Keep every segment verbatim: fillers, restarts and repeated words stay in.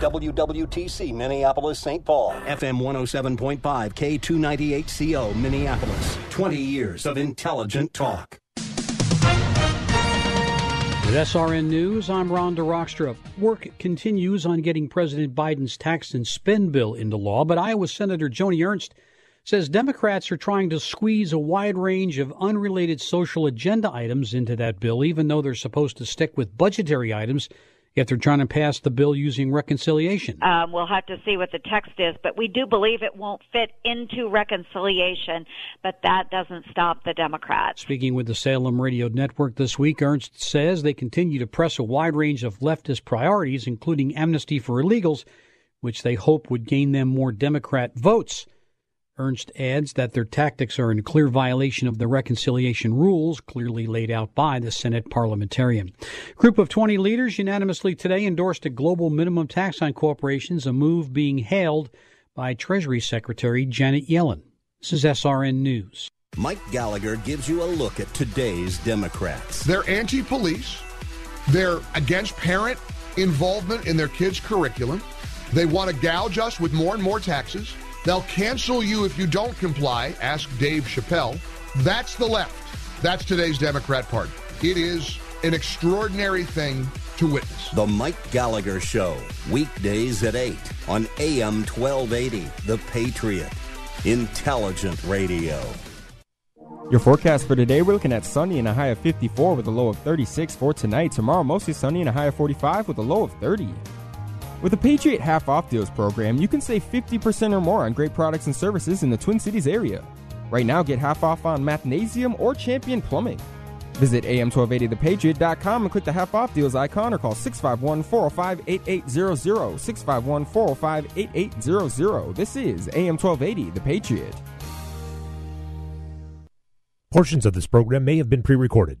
W W T C Minneapolis, Saint Paul. F M one oh seven point five, K two ninety-eight C O, Minneapolis. twenty years of intelligent talk. With S R N News, I'm Ron DeRockstrup. Work continues on getting President Biden's tax and spend bill into law, but Iowa Senator Joni Ernst says Democrats are trying to squeeze a wide range of unrelated social agenda items into that bill, even though they're supposed to stick with budgetary items. Yet they're trying to pass the bill using reconciliation. Um, we'll have to see what the text is, but we do believe it won't fit into reconciliation, but that doesn't stop the Democrats. Speaking with the Salem Radio Network this week, Ernst says they continue to press a wide range of leftist priorities, including amnesty for illegals, which they hope would gain them more Democrat votes. Ernst adds that their tactics are in clear violation of the reconciliation rules clearly laid out by the Senate parliamentarian. Group of twenty leaders unanimously today endorsed a global minimum tax on corporations, a move being hailed by Treasury Secretary Janet Yellen. This is S R N News. Mike Gallagher gives you a look at today's Democrats. They're anti-police. They're against parent involvement in their kids' curriculum. They want to gouge us with more and more taxes. They'll cancel you if you don't comply. Ask Dave Chappelle. That's the left. That's today's Democrat Party. It is an extraordinary thing to witness. The Mike Gallagher Show, weekdays at eight on A M twelve eighty, The Patriot. Intelligent radio. Your forecast for today, we're looking at sunny and a high of fifty-four with a low of thirty-six for tonight. Tomorrow, mostly sunny and a high of forty-five with a low of thirty. With the Patriot Half Off Deals program, you can save fifty percent or more on great products and services in the Twin Cities area. Right now, get half off on Mathnasium or Champion Plumbing. Visit A M twelve eighty the patriot dot com and click the Half Off Deals icon or call six five one, four oh five, eight eight zero zero, six five one, four oh five, eight eight zero zero. This is A M twelve eighty, The Patriot. Portions of this program may have been pre-recorded.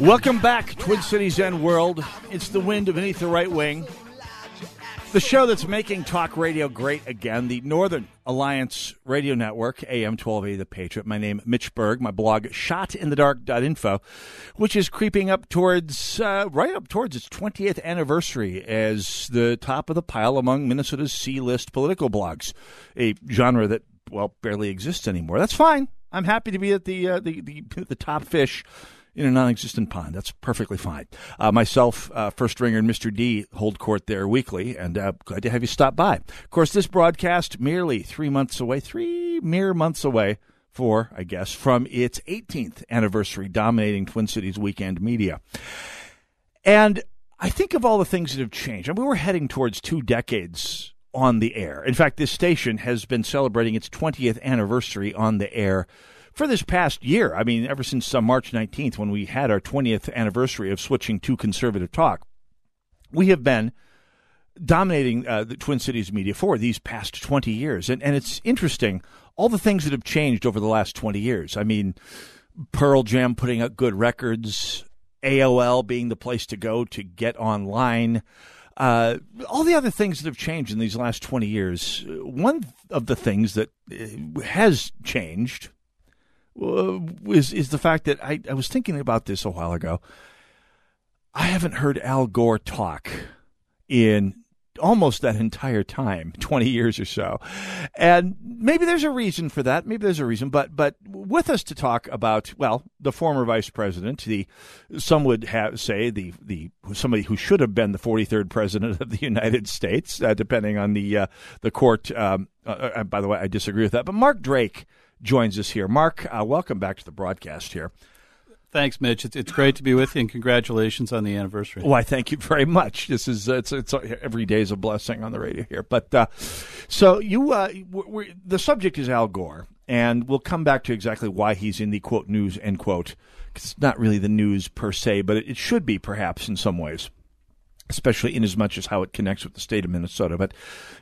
Welcome back, Twin Cities and world. It's the wind beneath the right wing. The show that's making talk radio great again, the Northern Alliance Radio Network, A M twelve eighty The Patriot. My name, Mitch Berg. My blog, Shot In The Dark dot info, which is creeping up towards, uh, right up towards its twentieth anniversary as the top of the pile among Minnesota's C-list political blogs, a genre that, well, barely exists anymore. That's fine. I'm happy to be at the uh, the, the the top fish in a non-existent pond. That's perfectly fine. Uh, myself, uh, First Ringer, and Mister D hold court there weekly, and uh, glad to have you stop by. Of course, this broadcast merely three months away, three mere months away, four, I guess, from its eighteenth anniversary dominating Twin Cities weekend media. And I think of all the things that have changed. I mean, we're heading towards two decades on the air. In fact, this station has been celebrating its twentieth anniversary on the air for this past year. I mean, ever since uh, March nineteenth, when we had our twentieth anniversary of switching to conservative talk, we have been dominating uh, the Twin Cities media for these past twenty years. And, and it's interesting, all the things that have changed over the last twenty years. I mean, Pearl Jam putting out good records, A O L being the place to go to get online. Uh, all the other things that have changed in these last twenty years, one of the things that has changed uh, is, is the fact that I, I was thinking about this a while ago. I haven't heard Al Gore talk in almost that entire time, twenty years or so. And maybe there's a reason for that. Maybe there's a reason. But but with us to talk about, well, the former vice president, the some would have, say the the somebody who should have been the forty-third president of the United States, uh, depending on the uh, the court. Um, uh, by the way, I disagree with that. But Mark Drake joins us here. Mark, uh, welcome back to the broadcast here. Thanks, Mitch. It's, it's great to be with you, and congratulations on the anniversary. Why, thank you very much. This is it's, it's every day is a blessing on the radio here. But uh, so you, uh, we're, we're, the subject is Al Gore, and we'll come back to exactly why he's in the quote news end quote. 'Cause it's not really the news per se, but it, it should be perhaps in some ways, especially in as much as how it connects with the state of Minnesota. But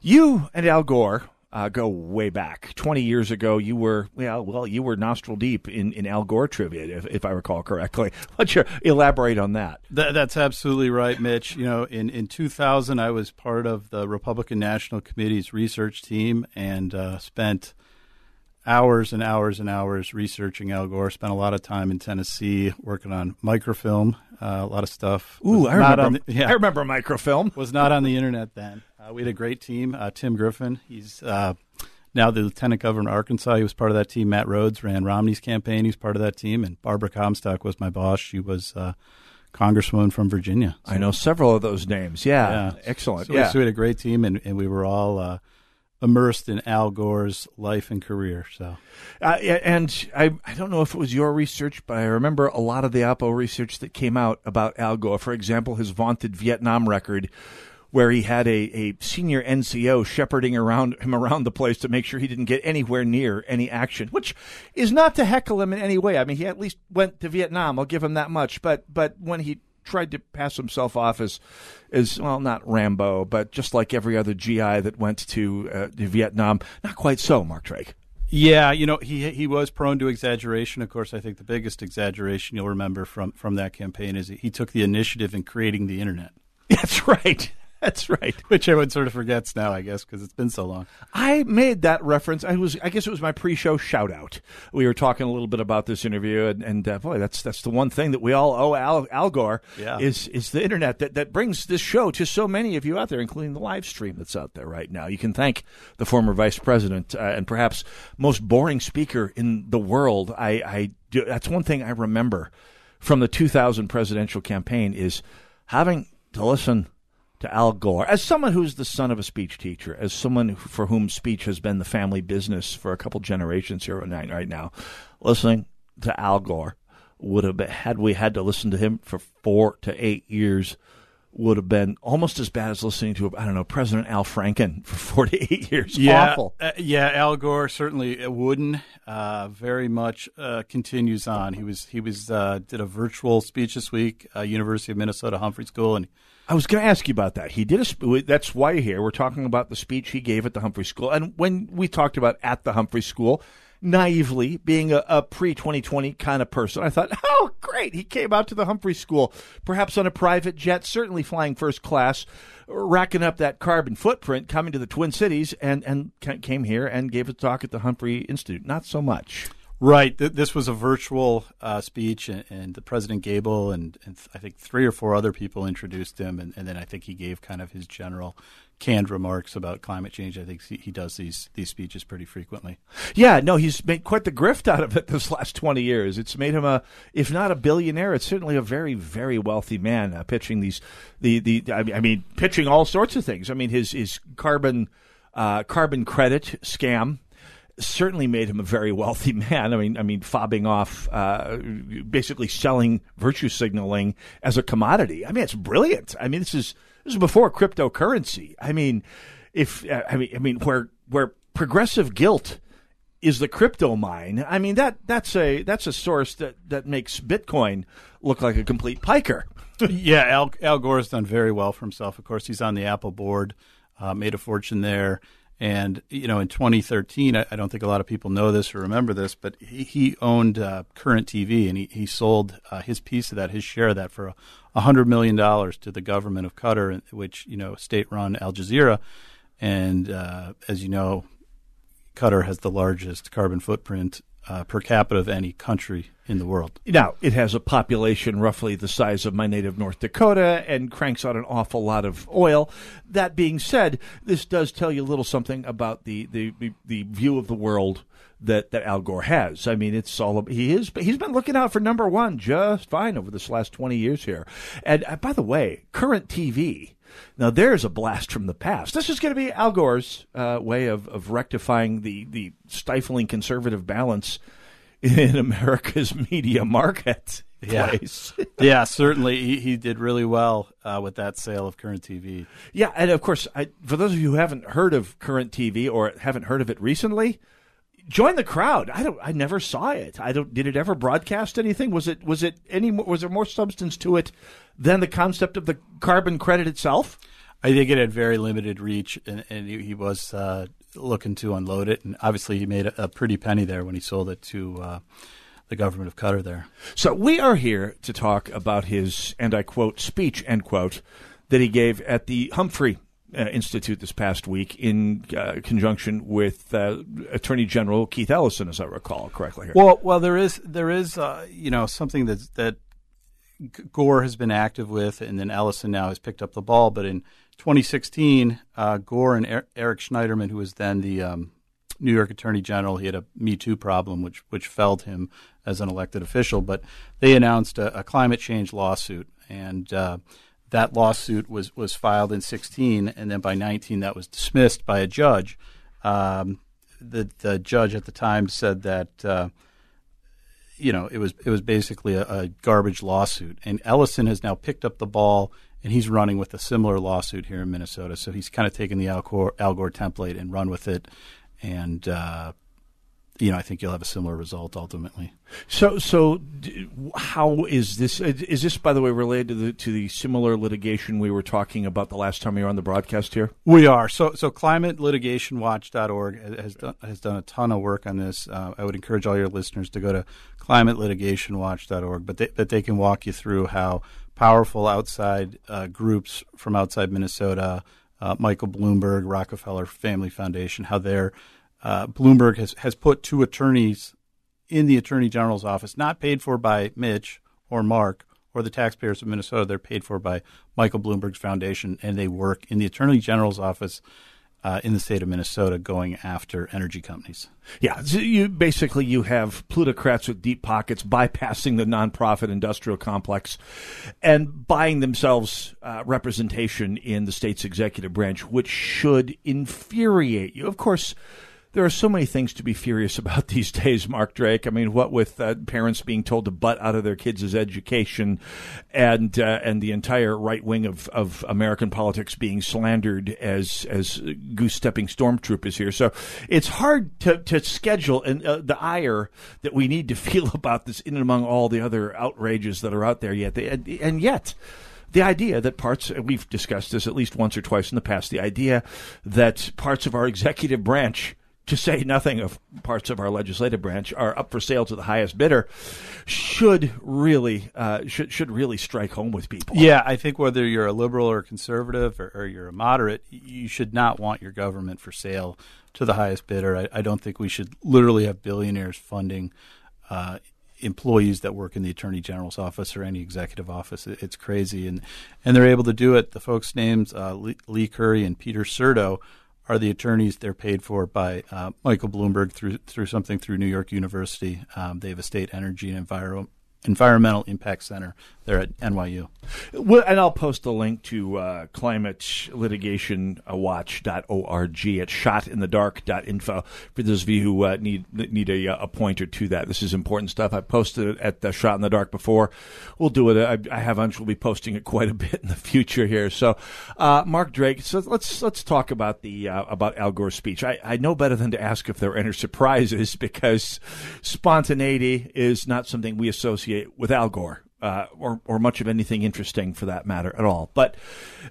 you and Al Gore Uh, go way back. twenty years ago, you were, well, well, you were nostril deep in, in Al Gore trivia, if, if I recall correctly. Why don't you elaborate on that? Th- that's absolutely right, Mitch. You know, in, in two thousand, I was part of the Republican National Committee's research team and uh, spent hours and hours and hours researching Al Gore. Spent a lot of time in Tennessee working on microfilm, uh, a lot of stuff. Ooh, I remember, the, yeah, I remember microfilm. Was not on the internet then. Uh, we had a great team. Uh, Tim Griffin, he's uh, now the lieutenant governor of Arkansas. He was part of that team. Matt Rhodes ran Romney's campaign. He was part of that team. And Barbara Comstock was my boss. She was a uh, congresswoman from Virginia. So, I know several of those names. Yeah, yeah. Excellent. So, yeah. So we had a great team, and, and we were all uh, immersed in Al Gore's life and career. So, uh, And I, I don't know if it was your research, but I remember a lot of the Oppo research that came out about Al Gore. For example, his vaunted Vietnam record, where he had a, a senior N C O shepherding around him around the place to make sure he didn't get anywhere near any action, which is not to heckle him in any way. I mean, he at least went to Vietnam. I'll give him that much. But but when he tried to pass himself off as, as well, not Rambo, but just like every other G I that went to, uh, to Vietnam, not quite so, Mark Drake. Yeah, you know, he he was prone to exaggeration. Of course, I think the biggest exaggeration you'll remember from, from that campaign is he took the initiative in creating the internet. That's right. That's right. Which everyone sort of forgets now, I guess, because it's been so long. I made that reference. I was, I guess it was my pre-show shout-out. We were talking a little bit about this interview, and, and uh, boy, that's that's the one thing that we all owe Al, Al Gore yeah. is, is the internet that, that brings this show to so many of you out there, including the live stream that's out there right now. You can thank the former vice president uh, and perhaps most boring speaker in the world. I, I do, that's one thing I remember from the two thousand presidential campaign is having to listen to Al Gore, as someone who's the son of a speech teacher, as someone for whom speech has been the family business for a couple generations here right now, listening to Al Gore would have been, had we had to listen to him for four to eight years, would have been almost as bad as listening to, I don't know, President Al Franken for four to eight years. Yeah, awful. Uh, yeah, Al Gore certainly wouldn't uh, very much uh, continues on. He was he was uh, did a virtual speech this week, uh, University of Minnesota Humphrey School, and I was going to ask you about that. He did a, that's why you're here. We're talking about the speech he gave at the Humphrey School. And when we talked about at the Humphrey School, naively, being a, a pre-twenty twenty kind of person, I thought, oh, great, he came out to the Humphrey School, perhaps on a private jet, certainly flying first class, racking up that carbon footprint, coming to the Twin Cities, and, and came here and gave a talk at the Humphrey Institute. Not so much. Right. This was a virtual uh, speech, and, and President Gabel and, and I think three or four other people introduced him, and, and then I think he gave kind of his general canned remarks about climate change. I think he, he does these these speeches pretty frequently. Yeah, no, he's made quite the grift out of it this last twenty years. It's made him a, if not a billionaire, it's certainly a very, very wealthy man uh, pitching these, the the I mean, pitching all sorts of things. I mean, his his carbon uh, carbon credit scam certainly made him a very wealthy man. I mean, I mean, fobbing off, uh, basically selling virtue signaling as a commodity. I mean, it's brilliant. I mean, this is this is before cryptocurrency. I mean, if uh, I mean, I mean, where where progressive guilt is the crypto mine. I mean, that that's a that's a source that, that makes Bitcoin look like a complete piker. Yeah, Al, Al Gore has done very well for himself. Of course, he's on the Apple board, uh, made a fortune there. And, you know, in twenty thirteen, I, I don't think a lot of people know this or remember this, but he, he owned uh, Current T V, and he, he sold uh, his piece of that, his share of that, for one hundred million dollars to the government of Qatar, which, you know, state-run Al Jazeera. And uh, as you know, Qatar has the largest carbon footprint uh, per capita of any country in the world. Now, it has a population roughly the size of my native North Dakota and cranks out an awful lot of oil. That being said, this does tell you a little something about the, the, the view of the world that, that Al Gore has. I mean, it's all he is. He's been looking out for number one just fine over this last twenty years here. And uh, by the way, Current T V. Now, there's a blast from the past. This is going to be Al Gore's uh, way of, of rectifying the, the stifling conservative balance in America's media market place. Yeah, yeah certainly. He, he did really well uh, with that sale of Current T V. Yeah, and of course, I, for those of you who haven't heard of Current T V or haven't heard of it recently, join the crowd. I don't. I never saw it. I don't. Did it ever broadcast anything? Was it? Was it any? Was there more substance to it than the concept of the carbon credit itself? I think it had very limited reach, and, and he, he was uh, looking to unload it. And obviously, he made a, a pretty penny there when he sold it to uh, the government of Qatar. There. So we are here to talk about his, and I quote, speech, end quote, that he gave at the Humphrey Uh, Institute this past week in uh, conjunction with uh, Attorney General Keith Ellison, as I recall correctly. Here. Well, well, there is there is uh, you know something that that Gore has been active with, and then Ellison now has picked up the ball. But in twenty sixteen, uh, Gore and er- Eric Schneiderman, who was then the um, New York Attorney General, he had a Me Too problem, which which felled him as an elected official. But they announced a, a climate change lawsuit, and uh, that lawsuit was, was filed in sixteen, and then by nineteen, that was dismissed by a judge. Um, the the judge at the time said that uh, you know it was it was basically a, a garbage lawsuit. And Ellison has now picked up the ball, and he's running with a similar lawsuit here in Minnesota. So he's kind of taken the Al Gore, Al Gore template and run with it, and uh, you know I think you'll have a similar result ultimately. So, so how is this? Is this, by the way, related to the, to the similar litigation we were talking about the last time we were on the broadcast here? We are. So, so Climate Litigation Watch dot org has done, has done a ton of work on this. Uh, I would encourage all your listeners to go to Climate Litigation Watch dot org, but they, but they can walk you through how powerful outside uh, groups from outside Minnesota, uh, Michael Bloomberg, Rockefeller Family Foundation, how their uh, Bloomberg has, has put two attorneys in the Attorney General's office, not paid for by Mitch or Mark or the taxpayers of Minnesota. They're paid for by Michael Bloomberg's foundation, and they work in the Attorney General's office uh, in the state of Minnesota going after energy companies. Yeah, so you basically you have plutocrats with deep pockets bypassing the nonprofit industrial complex and buying themselves uh, representation in the state's executive branch, which should infuriate you. Of course, there are so many things to be furious about these days, Mark Drake. I mean, what with uh, parents being told to butt out of their kids' education and uh, and the entire right wing of, of American politics being slandered as as goose-stepping stormtroopers here. So it's hard to, to schedule and uh, the ire that we need to feel about this in and among all the other outrages that are out there yet. They, and, and yet... the idea that parts, we've discussed this at least once or twice in the past, the idea that parts of our executive branch, to say nothing of parts of our legislative branch, are up for sale to the highest bidder, should really uh, should should really strike home with people. Yeah, I think whether you're a liberal or a conservative or, or you're a moderate, you should not want your government for sale to the highest bidder. I, I don't think we should literally have billionaires funding uh, employees that work in the Attorney General's office or any executive office. It, it's crazy, and and they're able to do it. The folks' names, uh, Leigh Currie and Peter Cerdo, are the attorneys. They're paid for by uh, Michael Bloomberg through through something through New York University. Um, they have a state energy and enviro- environmental impact center there at N Y U. Well, and I'll post a link to uh, climate litigation watch dot org at shot in the dark dot info for those of you who uh, need need a, a pointer to that. This is important stuff. I posted it at the Shot in the Dark before. We'll do it. I, I have a hunch we'll be posting it quite a bit in the future here. So, uh, Mark Drake, so let's let's talk about the uh, about Al Gore's speech. I, I know better than to ask if there are any surprises because spontaneity is not something we associate with Al Gore. Uh, or, or much of anything interesting for that matter at all. But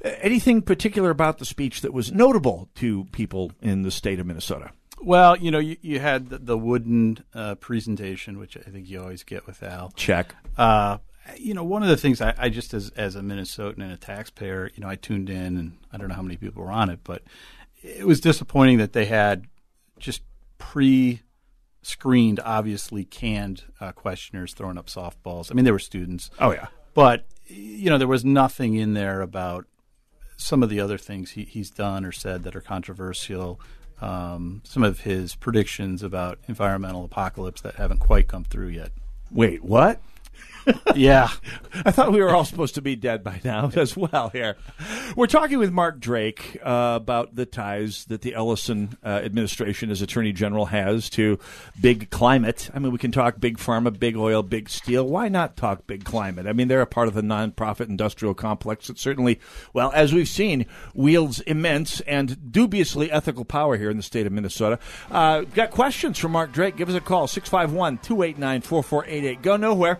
anything particular about the speech that was notable to people in the state of Minnesota? Well, you know, you, you had the, the wooden uh, presentation, which I think you always get with Al. Check. Uh, you know, one of the things I, I just as, as a Minnesotan and a taxpayer, you know, I tuned in and I don't know how many people were on it, but it was disappointing that they had just pre screened, obviously canned uh, questioners throwing up softballs. I mean, they were students. Oh, yeah. But, you know, there was nothing in there about some of the other things he, he's done or said that are controversial. Um, some of his predictions about environmental apocalypse that haven't quite come through yet. Wait, what? Yeah. I thought we were all supposed to be dead by now as well here. We're talking with Mark Drake uh, about the ties that the Ellison uh, administration as Attorney General has to big climate. I mean, we can talk big pharma, big oil, big steel. Why not talk big climate? I mean, they're a part of the nonprofit industrial complex that certainly, well, as we've seen, wields immense and dubiously ethical power here in the state of Minnesota. Uh, got questions for Mark Drake? Give us a call, six five one, two eight nine, four four eight eight. Go nowhere.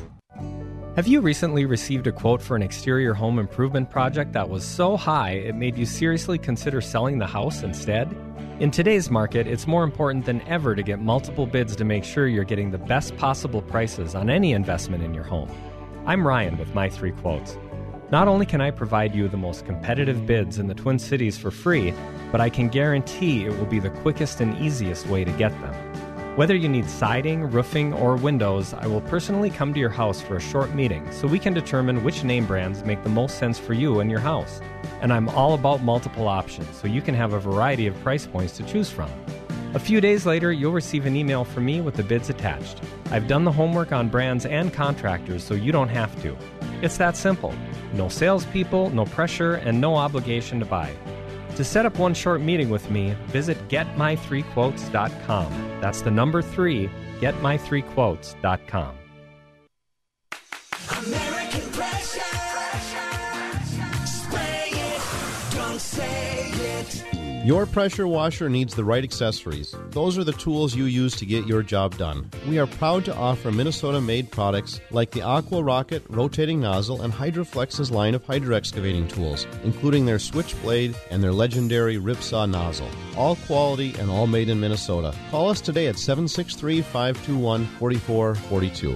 Have you recently received a quote for an exterior home improvement project that was so high it made you seriously consider selling the house instead? In today's market, it's more important than ever to get multiple bids to make sure you're getting the best possible prices on any investment in your home. I'm Ryan with My Three Quotes. Not only can I provide you the most competitive bids in the Twin Cities for free, but I can guarantee it will be the quickest and easiest way to get them. Whether you need siding, roofing, or windows, I will personally come to your house for a short meeting so we can determine which name brands make the most sense for you and your house. And I'm all about multiple options so you can have a variety of price points to choose from. A few days later, you'll receive an email from me with the bids attached. I've done the homework on brands and contractors so you don't have to. It's that simple. No salespeople, no pressure, and no obligation to buy. To set up one short meeting with me, visit Get My Three Quotes dot com. That's the number three, Get My Three Quotes dot com. American pressure. Spray it. Don't say it. Your pressure washer needs the right accessories. Those are the tools you use to get your job done. We are proud to offer Minnesota-made products like the Aqua Rocket rotating nozzle and Hydroflex's line of hydro-excavating tools, including their switchblade and their legendary rip saw nozzle. All quality and all made in Minnesota. Call us today at seven six three, five two one, four four four two.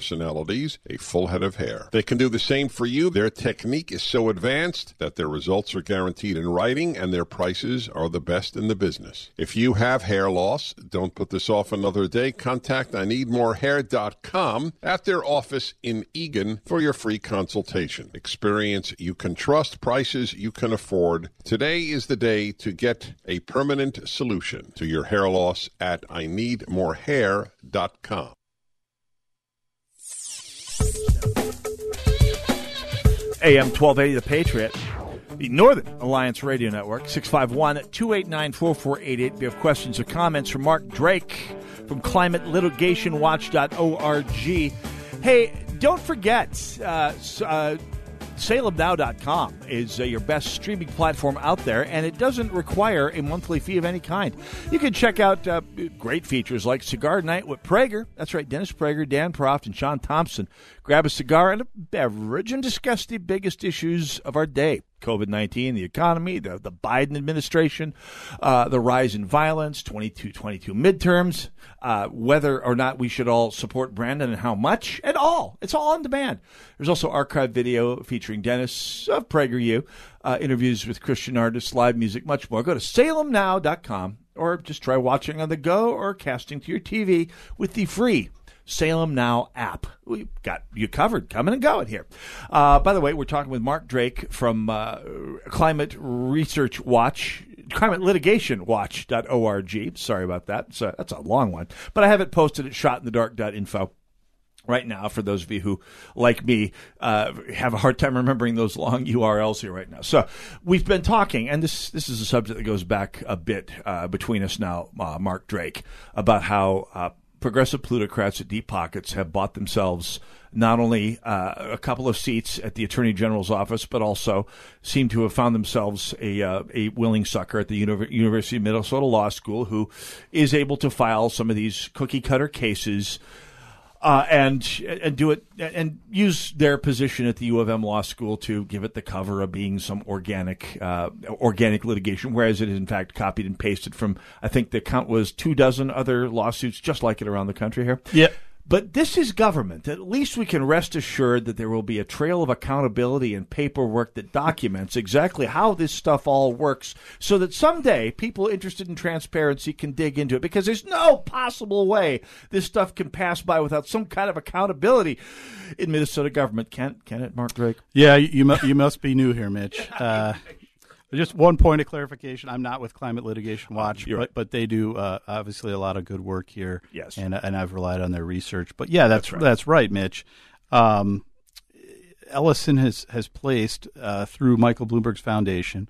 personalities, a full head of hair. They can do the same for you. Their technique is so advanced that their results are guaranteed in writing and their prices are the best in the business. If you have hair loss, don't put this off another day. Contact I Need More Hair dot com at their office in Eagan for your free consultation. Experience you can trust, prices you can afford. Today is the day to get a permanent solution to your hair loss at I Need More Hair dot com. A M twelve eighty The Patriot, the Northern Alliance Radio Network, six five one, two eight nine, four four eight eight. If you have questions or comments for Mark Drake from Climate Litigation Watch dot org. Hey, don't forget, uh, uh, Salem Now dot com is uh, your best streaming platform out there, and it doesn't require a monthly fee of any kind. You can check out uh, great features like Cigar Night with Prager. That's right, Dennis Prager, Dan Proft, and Sean Thompson. Grab a cigar and a beverage and discuss the biggest issues of our day. COVID nineteen, the economy, the, the Biden administration, uh, the rise in violence, twenty-two twenty-two midterms, uh, whether or not we should all support Brandon and how much, and all. It's all on demand. There's also archived video featuring Dennis of PragerU, uh, interviews with Christian artists, live music, much more. Go to Salem Now dot com or just try watching on the go or casting to your T V with the free Salem Now app. We've got you covered, coming and going here. Uh, by the way, we're talking with Mark Drake from uh, Climate Research Watch, Climate Litigation Watch dot org. Sorry about that. So that's a long one. But I have it posted at shot in the dark dot info. Right now, for those of you who, like me, uh, have a hard time remembering those long U R Ls here right now. So we've been talking, and this this is a subject that goes back a bit uh, between us now, uh, Mark Drake, about how uh, progressive plutocrats at deep pockets have bought themselves not only uh, a couple of seats at the Attorney General's office, but also seem to have found themselves a uh, a willing sucker at the Uni- University of Minnesota Law School, who is able to file some of these cookie-cutter cases Uh, and and do it and use their position at the U of M Law School to give it the cover of being some organic uh, organic litigation, whereas it is in fact copied and pasted from, I think the count was two dozen other lawsuits just like it around the country here. Yep. But this is government. At least we can rest assured that there will be a trail of accountability and paperwork that documents exactly how this stuff all works so that someday people interested in transparency can dig into it, because there's no possible way this stuff can pass by without some kind of accountability in Minnesota government. Can, can it, Mark Drake? Yeah, you, mu- you must be new here, Mitch. Uh, just one point of clarification. I'm not with Climate Litigation Watch, but, right. but they do uh, obviously a lot of good work here. Yes. And, and I've relied on their research. But, yeah, that's that's right, that's right Mitch. Um, Ellison has, has placed, uh, through Michael Bloomberg's foundation,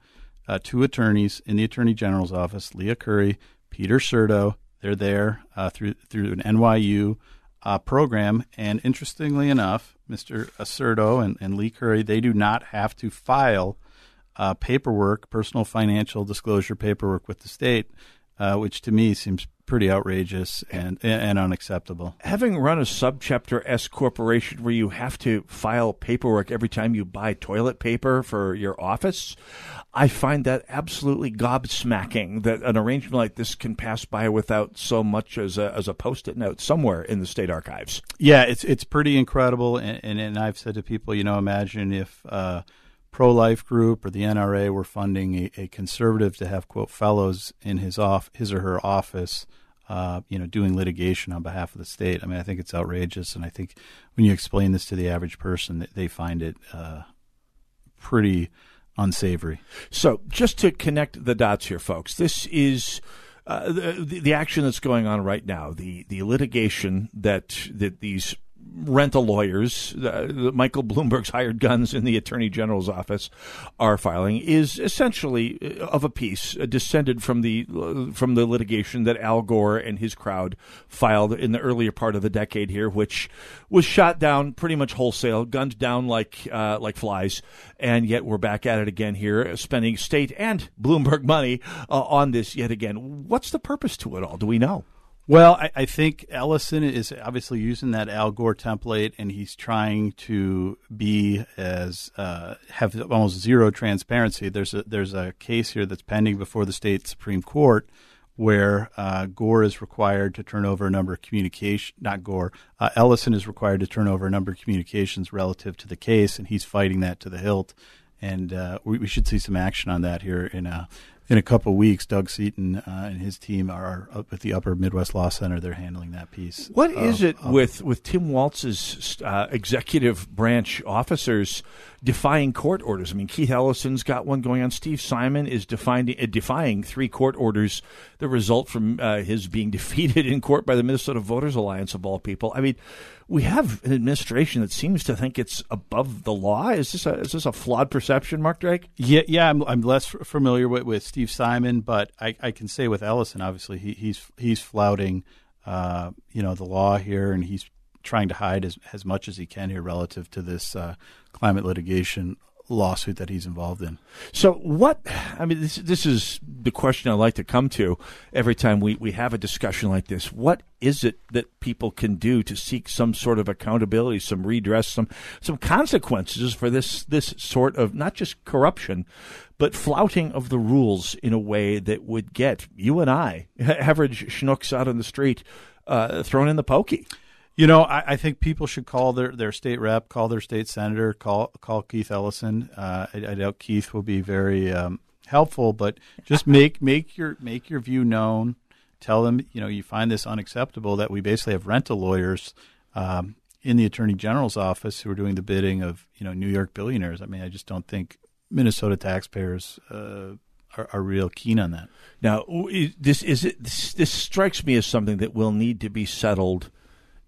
uh, two attorneys in the Attorney General's office, Leigh Currie, Peter Cerdo. They're there uh, through through an N Y U uh, program. And interestingly enough, Mister Cerdo and, and Leigh Currie, they do not have to file Uh, paperwork, personal financial disclosure paperwork with the state, uh, which to me seems pretty outrageous and, and, and unacceptable. Having run a subchapter S corporation where you have to file paperwork every time you buy toilet paper for your office, I find that absolutely gobsmacking that an arrangement like this can pass by without so much as a, as a Post-it note somewhere in the state archives. Yeah, it's it's pretty incredible. And, and, and I've said to people, you know, imagine if uh, pro-life group or the N R A were funding a, a conservative to have, quote, fellows in his off his or her office, uh, you know, doing litigation on behalf of the state. I mean, I think it's outrageous. And I think when you explain this to the average person, they find it uh, pretty unsavory. So just to connect the dots here, folks, this is uh, the, the action that's going on right now, the, the litigation that, that these rental lawyers, uh, the Michael Bloomberg's hired guns in the Attorney General's office, are filing is essentially uh, of a piece uh, descended from the uh, from the litigation that Al Gore and his crowd filed in the earlier part of the decade here, which was shot down pretty much wholesale, gunned down like uh, like flies, and yet we're back at it again here, spending state and Bloomberg money uh, on this yet again. What's the purpose to it all? Do we know? Well, I, I think Ellison is obviously using that Al Gore template, and he's trying to be as uh, have almost zero transparency. There's a, there's a case here that's pending before the state Supreme Court where uh, Gore is required to turn over a number of communication. Not Gore, uh, Ellison is required to turn over a number of communications relative to the case, and he's fighting that to the hilt. And uh, we, we should see some action on that here in a. In a couple of weeks, Doug Seaton uh, and his team are up at the Upper Midwest Law Center. They're handling that piece. What of, is it of, with, with Tim Walz's uh, executive branch officers defying court orders? I mean, Keith Ellison's got one going on. Steve Simon is defying, uh, defying three court orders that result from uh, his being defeated in court by the Minnesota Voters Alliance, of all people. I mean, we have an administration that seems to think it's above the law. Is this a, is this a flawed perception, Mark Drake? Yeah, yeah. I'm, I'm less familiar with, with Steve Simon, but I, I can say with Ellison, obviously he, he's he's flouting, uh, you know, the law here, and he's trying to hide as as much as he can here relative to this uh, climate litigation lawsuit that he's involved in. So what, I mean, this this is the question I like to come to every time we, we have a discussion like this. What is it that people can do to seek some sort of accountability, some redress, some some consequences for this this sort of not just corruption, but flouting of the rules in a way that would get you and I, average schnooks out on the street, uh, thrown in the pokey? You know, I, I think people should call their, their state rep, call their state senator, call call Keith Ellison. Uh, I, I doubt Keith will be very um, helpful, but just make make your make your view known. tell them, you know, you find this unacceptable that we basically have rental lawyers um, in the attorney general's office who are doing the bidding of, you know, New York billionaires. I mean, I just don't think Minnesota taxpayers uh, are, are real keen on that. Now, this is it, this, this strikes me as something that will need to be settled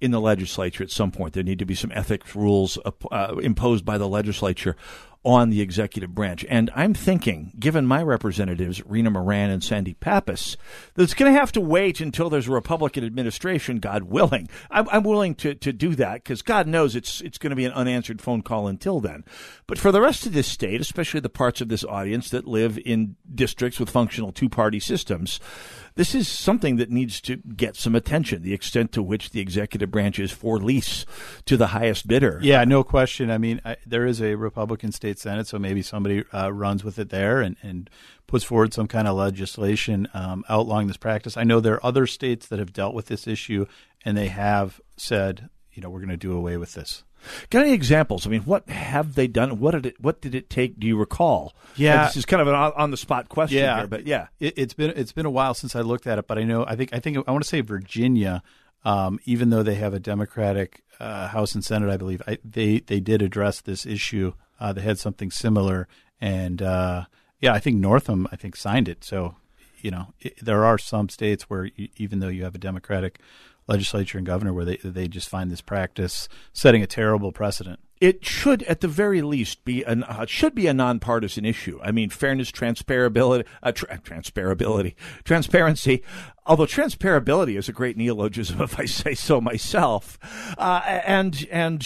in the legislature at some point. There need to be some ethics rules uh, imposed by the legislature on the executive branch. And I'm thinking, given my representatives, Rena Moran and Sandy Pappas, that it's going to have to wait until there's a Republican administration, God willing. I'm, I'm willing to, to do that because God knows it's it's going to be an unanswered phone call until then. But for the rest of this state, especially the parts of this audience that live in districts with functional two-party systems, this is something that needs to get some attention, the extent to which the executive branch is for lease to the highest bidder. Yeah, no question. I mean, I, there is a Republican state Senate, so maybe somebody uh, runs with it there and, and puts forward some kind of legislation um, outlawing this practice. I know there are other states that have dealt with this issue, and they have said, you know, we're going to do away with this. Got any examples? I mean, what have they done? What did it, what did it take? Do you recall? Yeah, now, this is kind of an on-the-spot question yeah, here, but yeah, it, it's been it's been a while since I looked at it, but I know I think I think I want to say Virginia. Um, even though they have a Democratic uh, House and Senate, I believe I, they they did address this issue. Uh, they had something similar, and uh, yeah, I think Northam, I think, signed it. So, you know, it, there are some states where you, even though you have a Democratic legislature and governor, where they they just find this practice setting a terrible precedent. It should, at the very least, be an uh, should be a nonpartisan issue. I mean, fairness, transparability, uh, tra- transparability, transparency. Although transparability is a great neologism, if I say so myself, uh, and and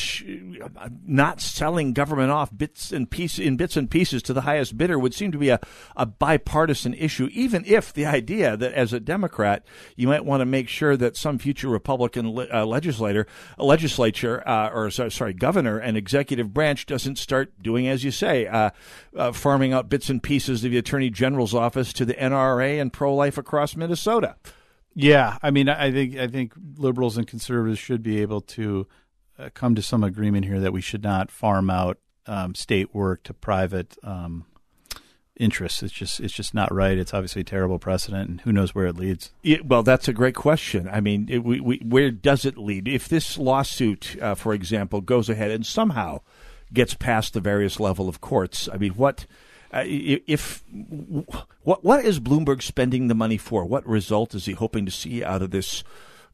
not selling government off bits and piece in bits and pieces to the highest bidder would seem to be a, a bipartisan issue. Even if the idea that as a Democrat you might want to make sure that some future Republican le- uh, legislator, legislature, uh, or sorry, sorry, governor and executive branch doesn't start doing as you say, uh, uh, farming out bits and pieces of the Attorney General's office to the N R A and pro-life across Minnesota. Yeah, I mean, I think I think liberals and conservatives should be able to uh, come to some agreement here that we should not farm out um, state work to private um, interests. It's just it's just not right. It's obviously a terrible precedent, and who knows where it leads. It, well, that's a great question. I mean, it, we, we, where does it lead? If this lawsuit, uh, for example, goes ahead and somehow gets past the various level of courts, I mean, what? Uh, if what what is Bloomberg spending the money for? What result is he hoping to see out of this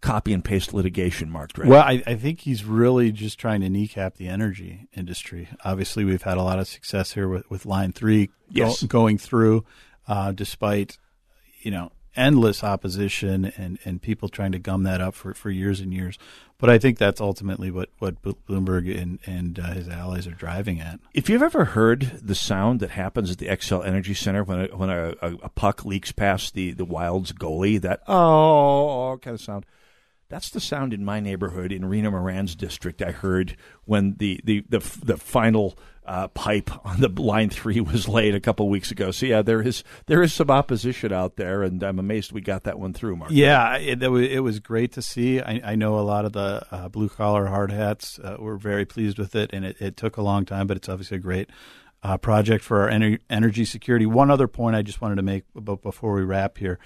copy and paste litigation, Mark Drake? Well, I, I think he's really just trying to kneecap the energy industry. Obviously, we've had a lot of success here with, with Line three yes. go, going through, uh, despite you know endless opposition and, and people trying to gum that up for, for years and years. But I think that's ultimately what, what Bloomberg and, and uh, his allies are driving at. If you've ever heard the sound that happens at the Xcel Energy Center when a, when a, a puck leaks past the, the Wild's goalie, that oh, oh kind of sound, that's the sound in my neighborhood in Rena Moran's district I heard when the, the, the, the final uh, pipe on the Line three was laid a couple weeks ago. So, yeah, there is there is some opposition out there, and I'm amazed we got that one through, Mark. Yeah, it, it was great to see. I, I know a lot of the uh, blue-collar hard hats uh, were very pleased with it, and it, it took a long time, but it's obviously a great uh, project for our ener- energy security. One other point I just wanted to make but before we wrap here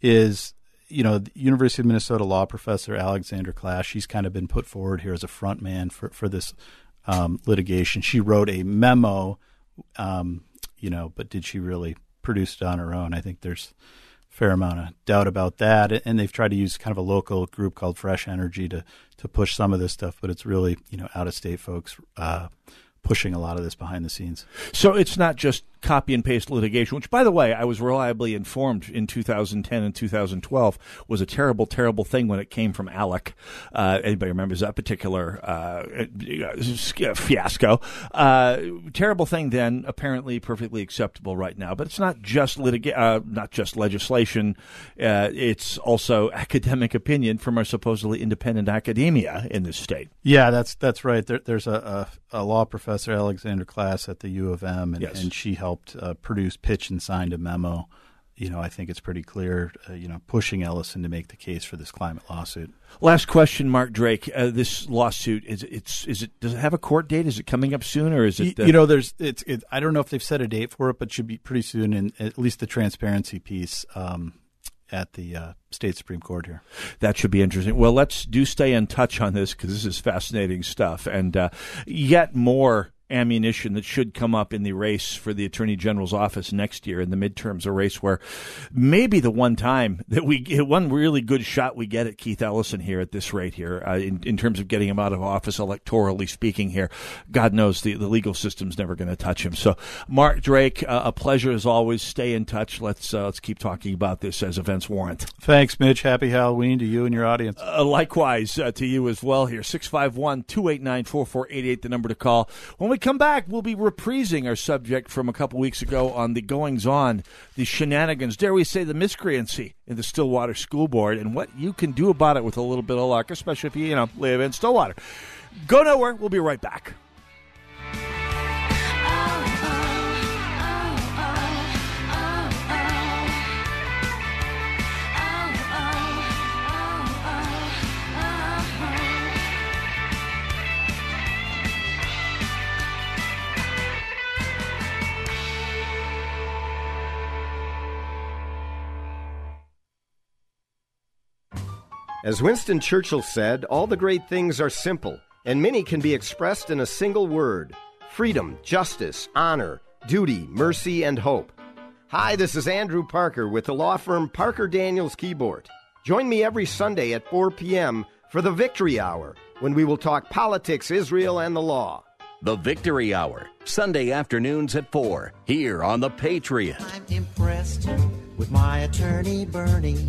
is – you know, the University of Minnesota law professor Alexander Klass, she's kind of been put forward here as a front man for, for this um, litigation. She wrote a memo, um, you know, but did she really produce it on her own? I think there's a fair amount of doubt about that. And they've tried to use kind of a local group called Fresh Energy to, to push some of this stuff, but it's really, you know, out-of-state folks uh, pushing a lot of this behind the scenes. So it's not just copy and paste litigation, which, by the way, I was reliably informed in two thousand ten and two thousand twelve was a terrible, terrible thing when it came from ALEC. Uh, anybody remembers that particular uh, fiasco? Uh, terrible thing then, apparently perfectly acceptable right now. But it's not just litig- uh, not just legislation. Uh, it's also academic opinion from our supposedly independent academia in this state. Yeah, that's that's right. There, there's a, a, a law professor, Alexander Klass, at the U of M, and, yes. and she helped. helped uh, produce, pitch, and signed a memo. You know, I think it's pretty clear, uh, you know, pushing Ellison to make the case for this climate lawsuit. Last question, Mark Drake. Uh, this lawsuit, is it's is it does it have a court date? Is it coming up soon, or is it? Uh... You know, there's it's. It, I don't know if they've set a date for it, but should be pretty soon. And at least the transparency piece, um, at the uh, state Supreme Court here. That should be interesting. Well, let's do stay in touch on this because this is fascinating stuff, and uh, yet more ammunition that should come up in the race for the Attorney General's office next year in the midterms, a race where maybe the one time that we get one really good shot we get at Keith Ellison here at this rate here uh, in, in terms of getting him out of office electorally speaking here. God knows the, the legal system's never going to touch him. So Mark Drake, uh, a pleasure as always. Stay in touch. Let's uh, let's keep talking about this as events warrant. Thanks, Mitch. Happy Halloween to you and your audience. Uh, likewise uh, to you as well here. six five one, two eight nine, four four eight eight, the number to call. When we come back, we'll be reprising our subject from a couple weeks ago on the goings-on, the shenanigans, dare we say the miscreancy in the Stillwater School Board and what you can do about it with a little bit of luck, especially if you, you know, live in Stillwater. Go nowhere. We'll be right back. As Winston Churchill said, all the great things are simple, and many can be expressed in a single word: freedom, justice, honor, duty, mercy, and hope. Hi, this is Andrew Parker with the law firm Parker Daniels Keyboard. Join me every Sunday at four p.m. for the Victory Hour, when we will talk politics, Israel, and the law. The Victory Hour, Sunday afternoons at four, here on The Patriot. I'm impressed with my attorney, Bernie.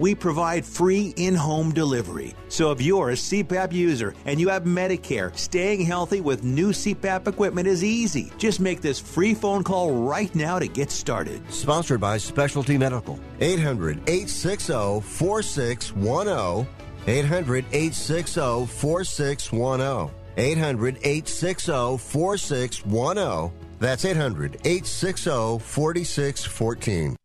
We provide free in-home delivery. So if you're a C PAP user and you have Medicare, staying healthy with new C PAP equipment is easy. Just make this free phone call right now to get started. Sponsored by Specialty Medical. eight hundred, eight six zero, four six one zero. eight hundred, eight six zero, four six one zero. eight hundred, eight six zero, four six one zero. That's eight hundred, eight six zero, four six one four.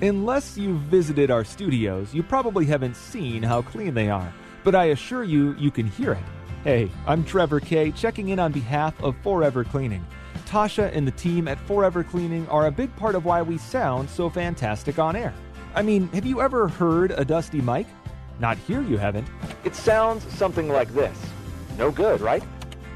Unless you've visited our studios, you probably haven't seen how clean they are, but I assure you, you can hear it. Hey, I'm Trevor Kay, checking in on behalf of Forever Cleaning. Tasha and the team at Forever Cleaning are a big part of why we sound so fantastic on air. I mean, have you ever heard a dusty mic? Not here you haven't. It sounds something like this. No good, right?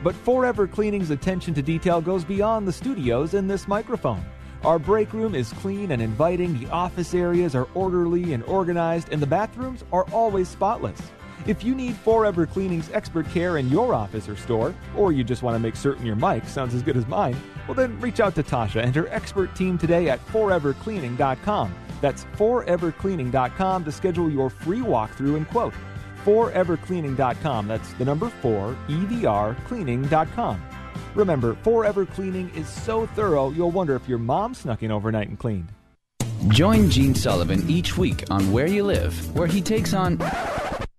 But Forever Cleaning's attention to detail goes beyond the studios and this microphone. Our break room is clean and inviting, the office areas are orderly and organized, and the bathrooms are always spotless. If you need Forever Cleaning's expert care in your office or store, or you just want to make certain your mic sounds as good as mine, well then reach out to Tasha and her expert team today at forever cleaning dot com. That's forever cleaning dot com to schedule your free walkthrough and quote. forever cleaning dot com, that's the number four, E V R, cleaning dot com. Remember, Forever Cleaning is so thorough, you'll wonder if your mom snuck in overnight and cleaned. Join Gene Sullivan each week on Where You Live, where he takes on...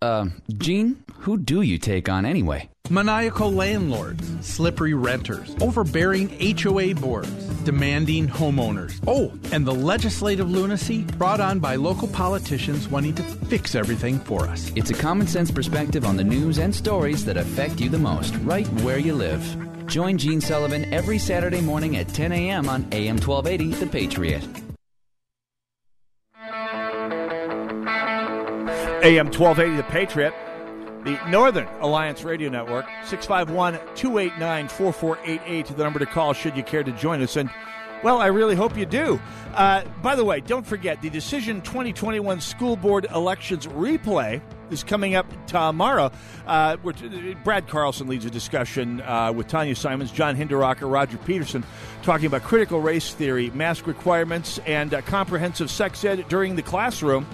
Uh, Gene, who do you take on anyway? Maniacal landlords, slippery renters, overbearing H O A boards, demanding homeowners. Oh, and the legislative lunacy brought on by local politicians wanting to fix everything for us. It's a common sense perspective on the news and stories that affect you the most, right where you live. Join Gene Sullivan every Saturday morning at ten a.m. on A M twelve eighty, The Patriot. A M twelve eighty, The Patriot, the Northern Alliance Radio Network, six five one, two eight nine, four four eight eight, the number to call should you care to join us. And, well, I really hope you do. Uh, by the way, don't forget, the Decision twenty twenty-one School Board Elections Replay is coming up tomorrow. Uh, where t- Brad Carlson leads a discussion uh, with Tanya Simons, John Hinderacher, Roger Peterson, talking about critical race theory, mask requirements, and uh, comprehensive sex ed during the classroom.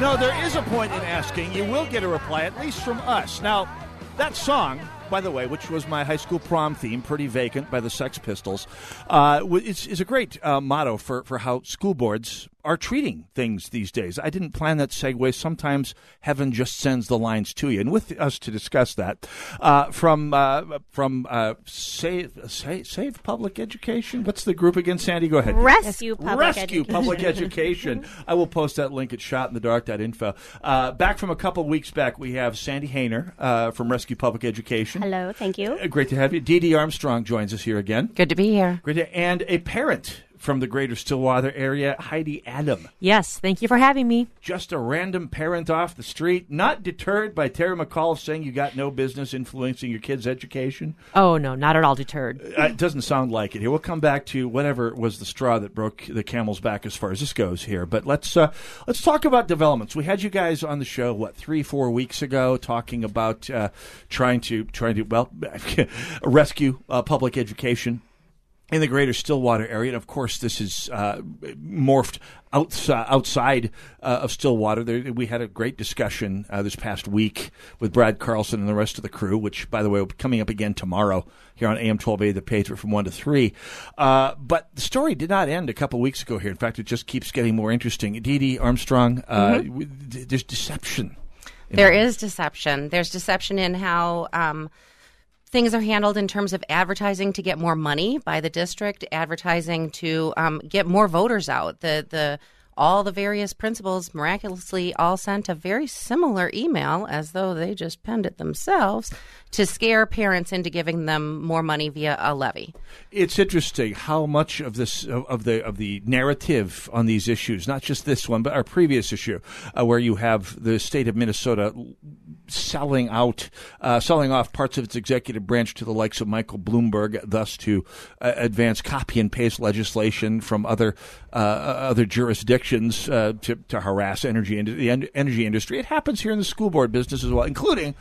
No, there is a point in asking. You will get a reply, at least from us. Now, that song by the way, which was my high school prom theme, Pretty Vacant by the Sex Pistols, uh, is, is a great uh, motto for, for how school boards are treating things these days. I didn't plan that segue. Sometimes heaven just sends the lines to you. And with us to discuss that, uh, from uh, from uh, Save, Save Save Public Education. What's the group again, Sandy? Go ahead. Rescue Public Rescue Education. Rescue Public Education. I will post that link at shot in the dark dot info. Uh, back from a couple weeks back, we have Sandy Hainer uh, from Rescue Public Education. Hello, thank you. Uh, great to have you. Dee Dee Armstrong joins us here again. Good to be here. Great to, and a parent from the greater Stillwater area, Heidi Adam. Yes, thank you for having me. Just a random parent off the street, not deterred by Terry McAuliffe saying you got no business influencing your kids' education. Oh, no, not at all deterred. It doesn't sound like it. Here, we'll come back to whatever was the straw that broke the camel's back as far as this goes here. But let's uh, let's talk about developments. We had you guys on the show, what, three, four weeks ago, talking about uh, trying to, trying to well, rescue uh, public education in the greater Stillwater area. And, of course, this is uh, morphed outside, outside uh, of Stillwater. There, we had a great discussion uh, this past week with Brad Carlson and the rest of the crew, which, by the way, will be coming up again tomorrow here on A M twelve eighty, The Patriot, from one to three. Uh, but the story did not end a couple weeks ago here. In fact, it just keeps getting more interesting. Dee Dee Armstrong, uh, mm-hmm. there's deception. There know. is deception. There's deception in how Um, things are handled in terms of advertising to get more money by the district, advertising to um, get more voters out. The the all the various principals miraculously all sent a very similar email, as though they just penned it themselves, to scare parents into giving them more money via a levy. It's interesting how much of this of the of the narrative on these issues, not just this one, but our previous issue, uh, where you have the state of Minnesota selling out, uh, selling off parts of its executive branch to the likes of Michael Bloomberg, thus to uh, advance copy and paste legislation from other uh, other jurisdictions uh, to to harass energy into the en- energy industry. It happens here in the school board business as well, including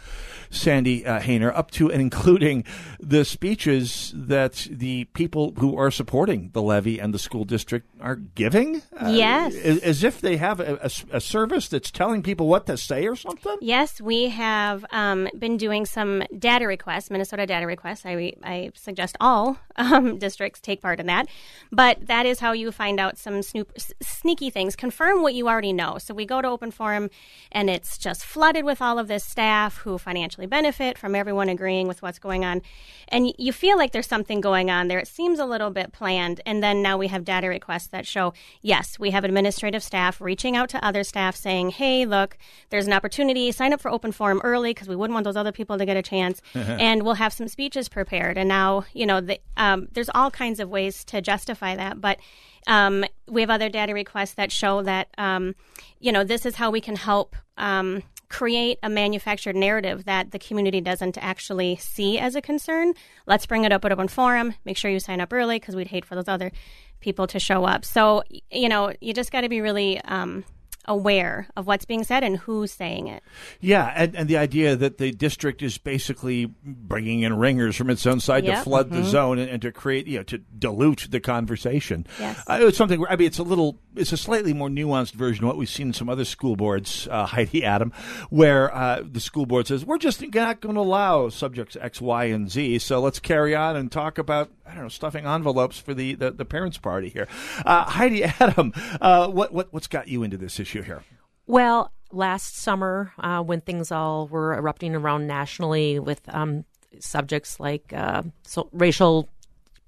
Sandy uh, Hainer, up to and including the speeches that the people who are supporting the levy and the school district are giving. Uh, yes, as, as if they have a, a, a service that's telling people what to say or something. Yes, we have um, been doing some data requests, Minnesota data requests. I I suggest all um, districts take part in that, but that is how you find out some snoop, s- sneaky things. Confirm what you already know. So we go to Open Forum, and it's just flooded with all of this staff who financially benefit from everyone agreeing with what's going on. And you feel like there's something going on there. It seems a little bit planned. And then now we have data requests that show, yes, we have administrative staff reaching out to other staff saying, hey, look, there's an opportunity. Sign up for Open Forum early because we wouldn't want those other people to get a chance. Uh-huh. And we'll have some speeches prepared. And now, you know, the, um, there's all kinds of ways to justify that. But um, we have other data requests that show that, um, you know, this is how we can help um create a manufactured narrative that the community doesn't actually see as a concern. Let's bring it up at Open Forum. Make sure you sign up early because we'd hate for those other people to show up. So, you know, you just got to be really um, aware of what's being said and who's saying it. Yeah, and, and the idea that the district is basically bringing in ringers from its own side yep. to flood mm-hmm. the zone and, and to create, you know, to dilute the conversation. Yes. Uh, it's something, I mean, it's a little, it's a slightly more nuanced version of what we've seen in some other school boards, uh, Heidi Adam, where uh, the school board says, we're just not going to allow subjects X, Y, and Z, so let's carry on and talk about, I don't know, stuffing envelopes for the, the, the parents' party here. Uh, Heidi Adam, uh, what, what, what's got you into this issue here? Well, last summer, uh, when things all were erupting around nationally with um, subjects like uh, so racial,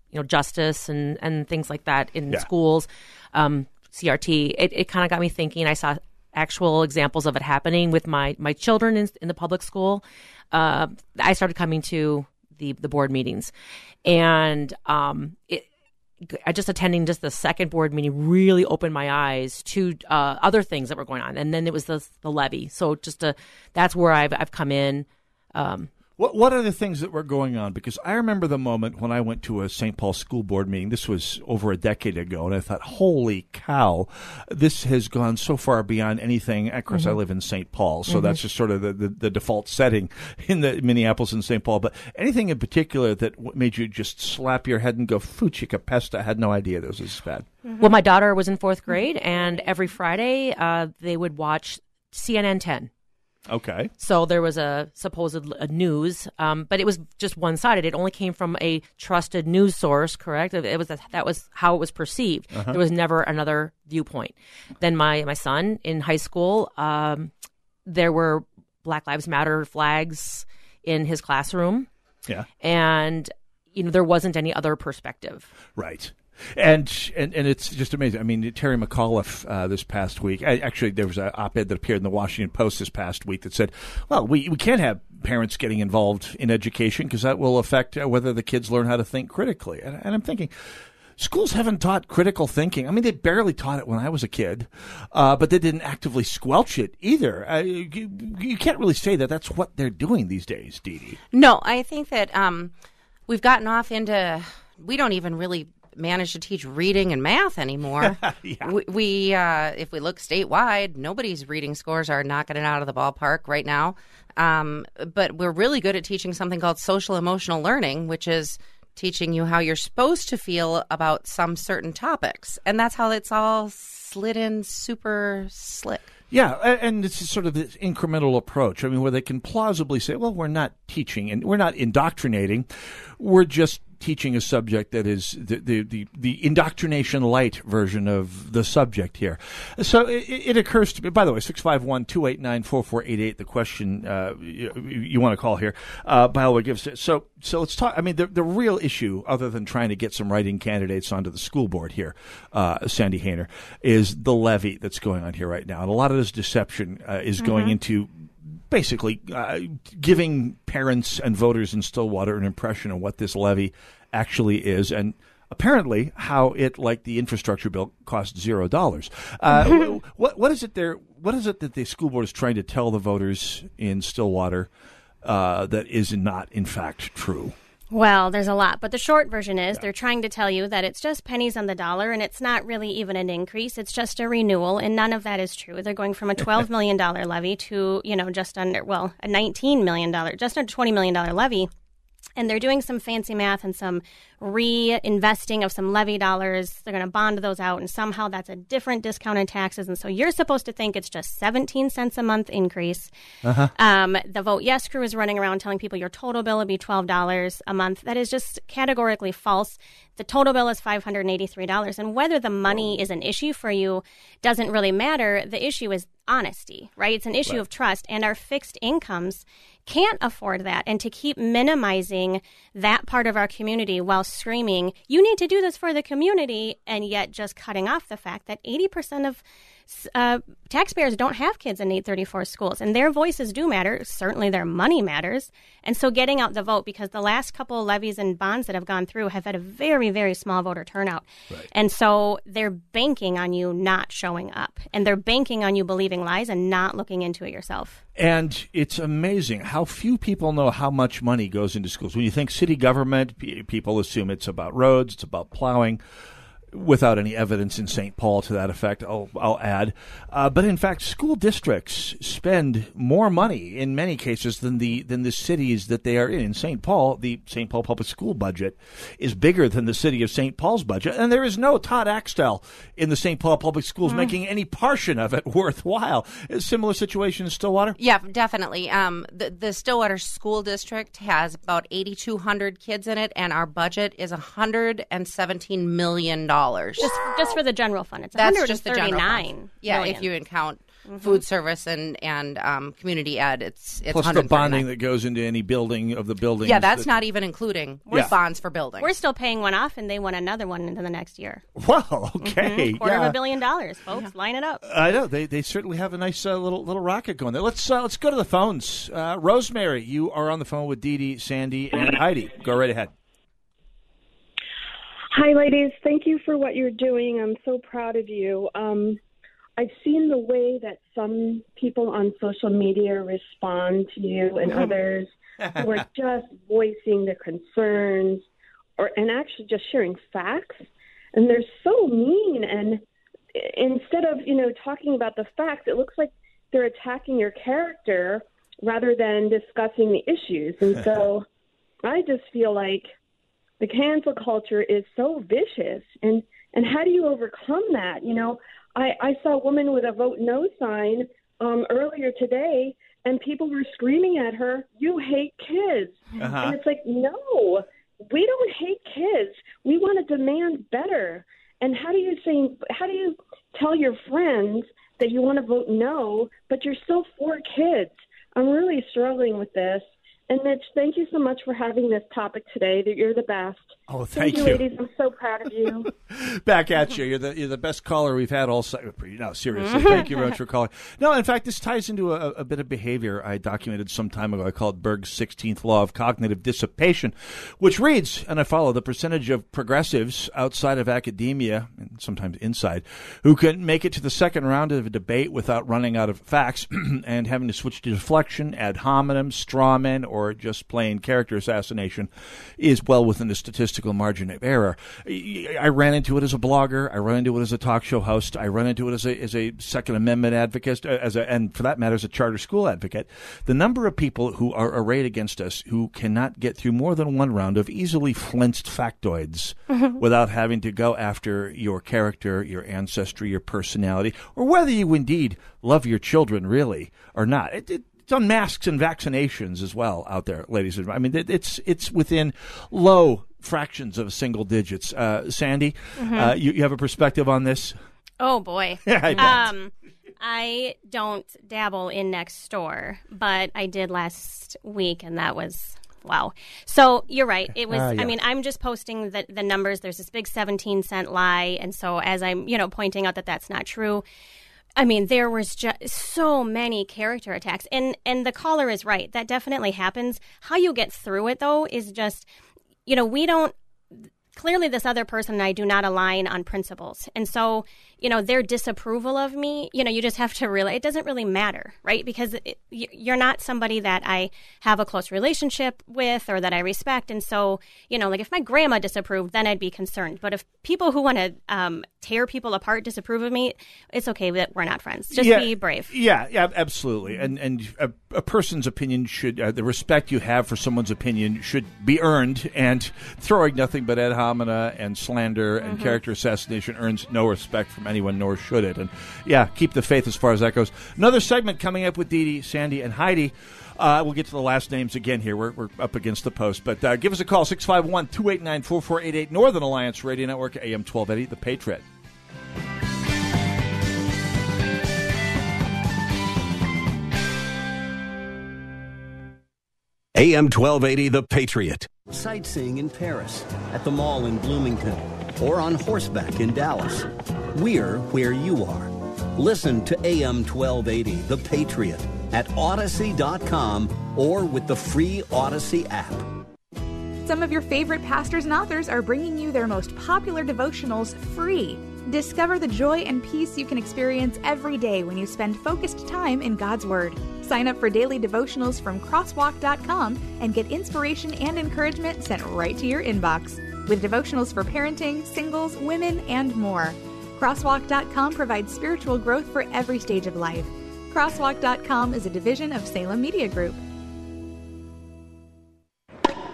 you know, justice and, and things like that in yeah. schools, um, C R T, it, it kind of got me thinking. I saw actual examples of it happening with my my children in, in the public school. Uh, I started coming to the the board meetings, and um, it. I just attending just the second board meeting really opened my eyes to uh, other things that were going on, and then it was the the levy. So just a, that's where I've I've come in. Um, what what are the things that were going on? Because I remember the moment when I went to a Saint Paul school board meeting. This was over a decade ago, and I thought, "Holy cow, this has gone so far beyond anything." Of course, mm-hmm. I live in Saint Paul, so mm-hmm. that's just sort of the, the, the default setting in the Minneapolis and Saint Paul. But anything in particular that made you just slap your head and go, "Foo chica pesta"? I had no idea this was bad. Mm-hmm. Well, my daughter was in fourth grade, and every Friday uh, they would watch C N N ten. Okay. So there was a supposed a news, um, but it was just one-sided. It only came from a trusted news source, correct? It was a, that was how it was perceived. Uh-huh. There was never another viewpoint. Then my, my son in high school, um, there were Black Lives Matter flags in his classroom. Yeah. And, you know, there wasn't any other perspective. Right. And, and and it's just amazing. I mean, Terry McAuliffe uh, this past week, I, actually there was an op-ed that appeared in the Washington Post this past week that said, well, we, we can't have parents getting involved in education because that will affect whether the kids learn how to think critically. And, and I'm thinking, schools haven't taught critical thinking. I mean, they barely taught it when I was a kid, uh, but they didn't actively squelch it either. Uh, you, you can't really say that that's what they're doing these days, Dee Dee. No, I think that um, we've gotten off into, we don't even really manage to teach reading and math anymore. yeah. We, we uh, if we look statewide, nobody's reading scores are knocking it out of the ballpark right now. Um, but we're really good at teaching something called social emotional learning, which is teaching you how you're supposed to feel about some certain topics. And that's how it's all slid in super slick. Yeah, and it's sort of this incremental approach. I mean, where they can plausibly say, well, we're not teaching and we're not indoctrinating. We're just teaching a subject that is the the, the, the indoctrination light version of the subject here. So it, it occurs to me, by the way, six five one, two eight nine, four four eight eight, the question uh, you, you want to call here, uh, by the way, gives it. So, so let's talk. I mean, the, the real issue, other than trying to get some writing candidates onto the school board here, uh, Sandy Hainer, is the levy that's going on here right now. And a lot of this deception uh, is mm-hmm. going into basically uh, giving parents and voters in Stillwater an impression of what this levy actually is and apparently how it, like the infrastructure bill, costs zero dollars. Uh, what, what is it there? What is it that the school board is trying to tell the voters in Stillwater uh, that is not, in fact, true? Well, there's a lot, but the short version is yeah. they're trying to tell you that it's just pennies on the dollar and it's not really even an increase. It's just a renewal, and none of that is true. They're going from a twelve million dollars levy to, you know, just under, well, a nineteen million dollars, just under twenty million dollars levy. And they're doing some fancy math and some reinvesting of some levy dollars. They're going to bond those out, and somehow that's a different discount in taxes. And so you're supposed to think it's just seventeen cents a month increase. Uh-huh. Um, the Vote Yes crew is running around telling people your total bill will be twelve dollars a month. That is just categorically false. The total bill is five hundred eighty-three dollars. And whether the money is an issue for you doesn't really matter. The issue is honesty, right? It's an issue right. of trust. And our fixed incomes can't afford that. And to keep minimizing that part of our community while screaming, you need to do this for the community, and yet just cutting off the fact that eighty percent of uh, taxpayers don't have kids in eight thirty-four schools. And their voices do matter. Certainly their money matters. And so getting out the vote, because the last couple levies and bonds that have gone through have had a very very small voter turnout. Right. And so they're banking on you not showing up, and they're banking on you believing lies and not looking into it yourself. And it's amazing how few people know how much money goes into schools. When you think city government, people assume it's about roads, it's about plowing, without any evidence in Saint Paul to that effect, I'll, I'll add. Uh, but in fact, school districts spend more money in many cases than the than the cities that they are in. In Saint Paul, the Saint Paul public school budget is bigger than the city of Saint Paul's budget, and there is no Todd Axtell in the Saint Paul public schools mm. making any portion of it worthwhile. A similar situation in Stillwater? Yeah, definitely. Um, the, the Stillwater school district has about eighty-two hundred kids in it, and our budget is one hundred seventeen million dollars. Just just for the general fund. It's that's just the general fund. Yeah, million. If you count mm-hmm. food service and and um, community ed, it's it's plus the bonding that goes into any building of the buildings. Yeah, that's that, not even including yeah. bonds for buildings. We're still paying one off, and they want another one into the next year. Wow, okay, mm-hmm. quarter yeah. of a billion dollars, folks. Yeah. Line it up. I know they they certainly have a nice uh, little little rocket going there. Let's uh, let's go to the phones. Uh, Rosemary, you are on the phone with Dee Dee, Sandy, and Heidi. Go right ahead. Hi, ladies. Thank you for what you're doing. I'm so proud of you. Um, I've seen the way that some people on social media respond to you and others who are just voicing their concerns or and actually just sharing facts. And they're so mean. And instead of, you know, talking about the facts, it looks like they're attacking your character rather than discussing the issues. And so I just feel like the cancel culture is so vicious, and, and how do you overcome that? You know, I, I saw a woman with a vote no sign um, earlier today, and people were screaming at her, "You hate kids." Uh-huh. And it's like, no, we don't hate kids. We want to demand better. And how do you say, how do you tell your friends that you want to vote no, but you're still for kids? I'm really struggling with this. And Mitch, thank you so much for having this topic today. That you're the best. Oh, thank, thank you, you, ladies. I'm so proud of you. Back at you. You're the you're the best caller we've had all summer. No, seriously. Thank you very much for calling. No, in fact, this ties into a, a bit of behavior I documented some time ago. I called Berg's sixteenth Law of Cognitive Dissipation, which reads, and I follow, the percentage of progressives outside of academia, and sometimes inside, who can make it to the second round of a debate without running out of facts and having to switch to deflection, ad hominem, straw men, or or just plain character assassination is well within the statistical margin of error. I ran into it as a blogger. I ran into it as a talk show host. I ran into it as a, as a Second Amendment advocate, as a, and for that matter, as a charter school advocate. The number of people who are arrayed against us who cannot get through more than one round of easily flinched factoids without having to go after your character, your ancestry, your personality, or whether you indeed love your children really or not. It, it, It's on masks and vaccinations as well out there, ladies and gentlemen. I mean, it's it's within low fractions of single digits. Uh, Sandy, mm-hmm. uh, you, you have a perspective on this? Oh, boy. I bet. Um, I don't dabble in Nextdoor, but I did last week, and that was... Wow. So you're right. It was, uh, yeah. I mean, I'm just posting the, the numbers. There's this big seventeen cent lie. And so as I'm, you know, pointing out that that's not true, I mean, there was just so many character attacks. And, and the caller is right. That definitely happens. How you get through it, though, is just, you know, we don't – clearly this other person and I do not align on principles. And so, you know, their disapproval of me, you know, you just have to realize it doesn't really matter, right? Because it, you're not somebody that I have a close relationship with or that I respect. And so, you know, like if my grandma disapproved, then I'd be concerned. But if people who want to um, tear people apart disapprove of me, it's okay that we're not friends. Just yeah, be brave. Yeah, yeah, absolutely. And and a, a person's opinion should, uh, the respect you have for someone's opinion should be earned. And throwing nothing but ad hominem and slander and mm-hmm. character assassination earns no respect from anyone, nor should it. And yeah, keep the faith as far as that goes. Another segment coming up with Dee Dee, Sandy, and Heidi. Uh, we'll get to the last names again here. We're, we're up against the post. But uh, give us a call, six five one, two eight nine, four four eight eight, Northern Alliance Radio Network, A M twelve eighty, The Patriot. A M twelve eighty, The Patriot. Sightseeing in Paris, at the mall in Bloomington, or on horseback in Dallas. We're where you are. Listen to A M twelve eighty, The Patriot, at Odyssey dot com or with the free Odyssey app. Some of your favorite pastors and authors are bringing you their most popular devotionals free. Discover the joy and peace you can experience every day when you spend focused time in God's Word. Sign up for daily devotionals from crosswalk dot com and get inspiration and encouragement sent right to your inbox, with devotionals for parenting, singles, women, and more. crosswalk dot com provides spiritual growth for every stage of life. crosswalk dot com is a division of Salem Media Group.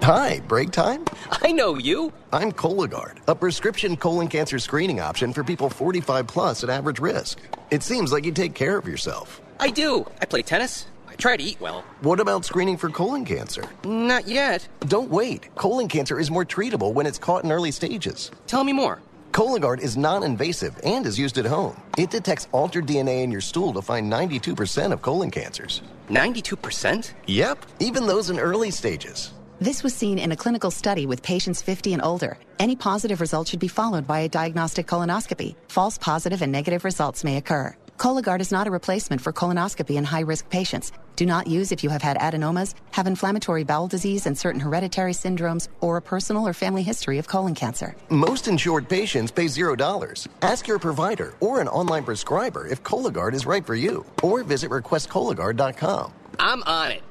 Hi, break time? I know you. I'm Cologuard, a prescription colon cancer screening option for people forty-five plus at average risk. It seems like you take care of yourself. I do. I play tennis. I try to eat well. What about screening for colon cancer? Not yet. Don't wait. Colon cancer is more treatable when it's caught in early stages. Tell me more. Cologuard is non-invasive and is used at home. It detects altered D N A in your stool to find ninety-two percent of colon cancers. ninety-two percent? Yep, even those in early stages. This was seen in a clinical study with patients fifty and older. Any positive result should be followed by a diagnostic colonoscopy. False positive and negative results may occur. Cologuard is not a replacement for colonoscopy in high-risk patients. Do not use if you have had adenomas, have inflammatory bowel disease and certain hereditary syndromes, or a personal or family history of colon cancer. Most insured patients pay zero dollars. Ask your provider or an online prescriber if Cologuard is right for you, or visit request Cologuard dot com. I'm on it.